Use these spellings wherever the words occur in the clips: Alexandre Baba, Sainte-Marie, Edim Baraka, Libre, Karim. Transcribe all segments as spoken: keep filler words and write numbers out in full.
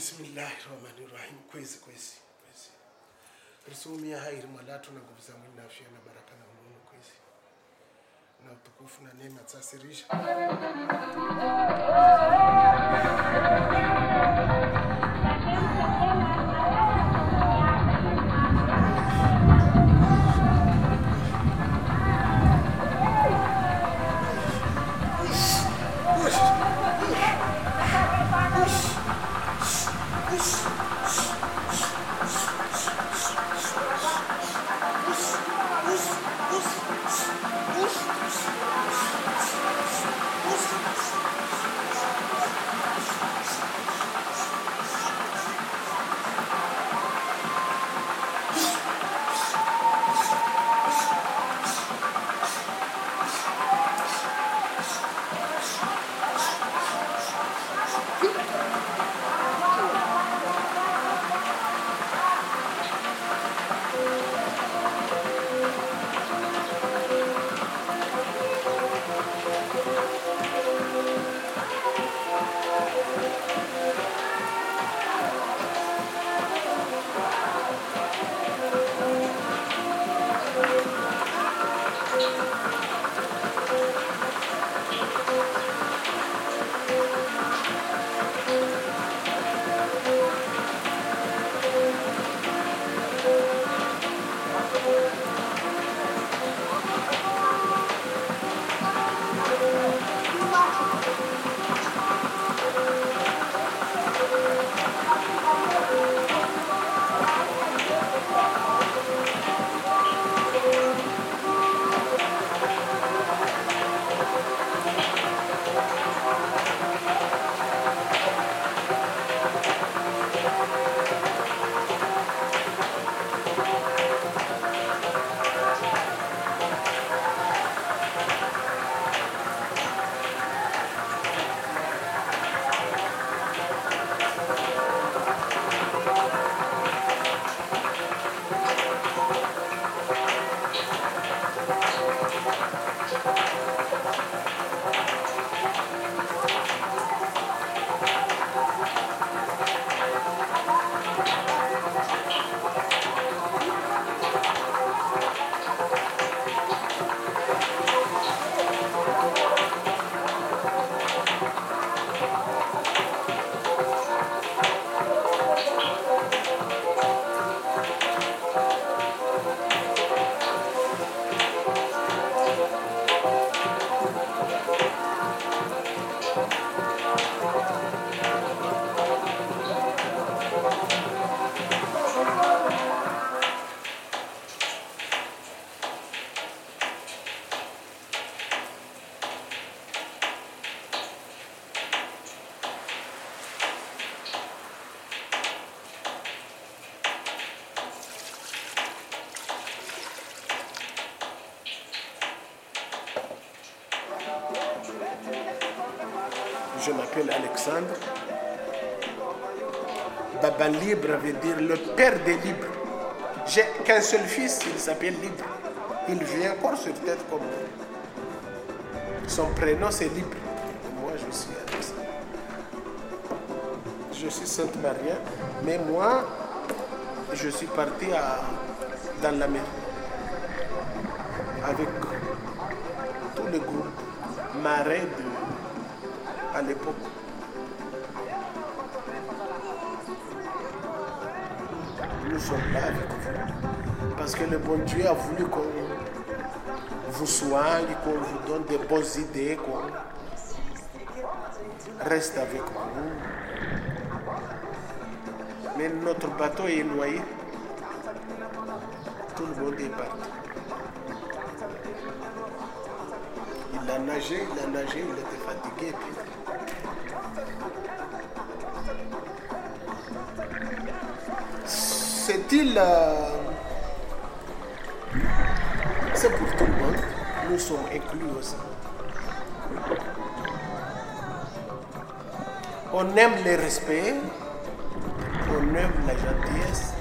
Bismillahirrahmanirrahim. Kwezi kwezi kwezi. Risumia hairi malatu na nguvu za mwili na afya na baraka na Mungu kwezi. Na utukufu na neema tasasirisha. Je m'appelle Alexandre. Baba Libre veut dire le père des libres. J'ai qu'un seul fils, il s'appelle Libre. Il vit encore sur tête comme moi. Son prénom c'est Libre. Et moi je suis Alexandre. Je suis Sainte-Marie, mais moi je suis parti à, dans la mer avec tout le groupe marais de. À l'époque. Nous sommes là avec vous. Parce que le bon Dieu a voulu qu'on vous soigne, qu'on vous donne des bonnes idées, qu'on reste avec vous. Mais notre bateau est noyé. Tout le monde est parti. Il a nagé, il a nagé, il était fatigué. Cette île, euh, c'est pour tout le monde. Nous sommes inclus aussi. On aime le respect, on aime la gentillesse,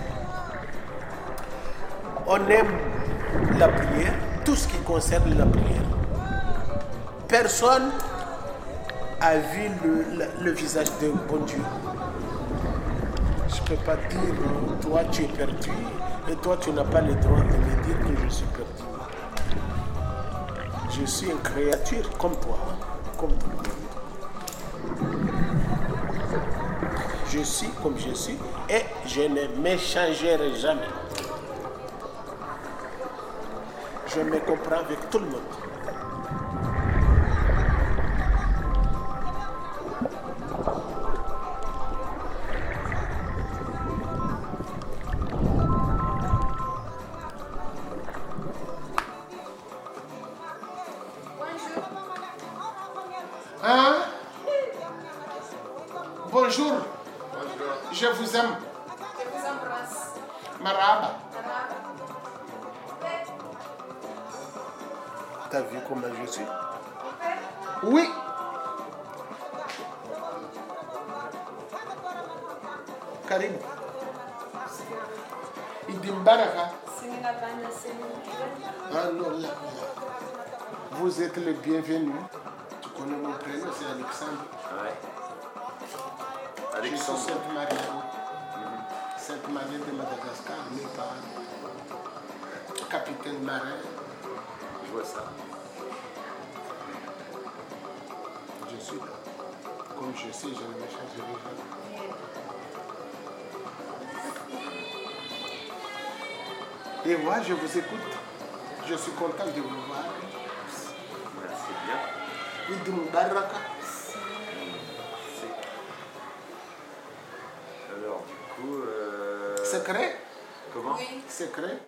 on aime la prière, tout ce qui concerne la prière. Personne a vu le, le, le visage de bon Dieu. je ne peux pas dire « toi tu es perdu » et toi tu n'as pas le droit de me dire que je suis perdu. Je suis une créature comme toi, comme tout le monde. Je suis comme je suis et je ne m'échangerai jamais. Je me comprends avec tout le monde. Karim, Edim Baraka. Ah non, là, là. Vous êtes les bienvenus. Tu connais mon prénom, c'est Alexandre. Ouais. Alexandre. Je suis Sainte-Marie. Mm-hmm. Sainte-Marie de Madagascar, mes parents. Capitaine marin. Je vois ça. Je suis là. Comme je sais, je ne me changerai jamais. Et moi, je vous écoute. Je suis content de vous voir. Merci bien. Edim Baraka. Alors, du coup... Euh... Secret ? Comment ? Oui. Secret.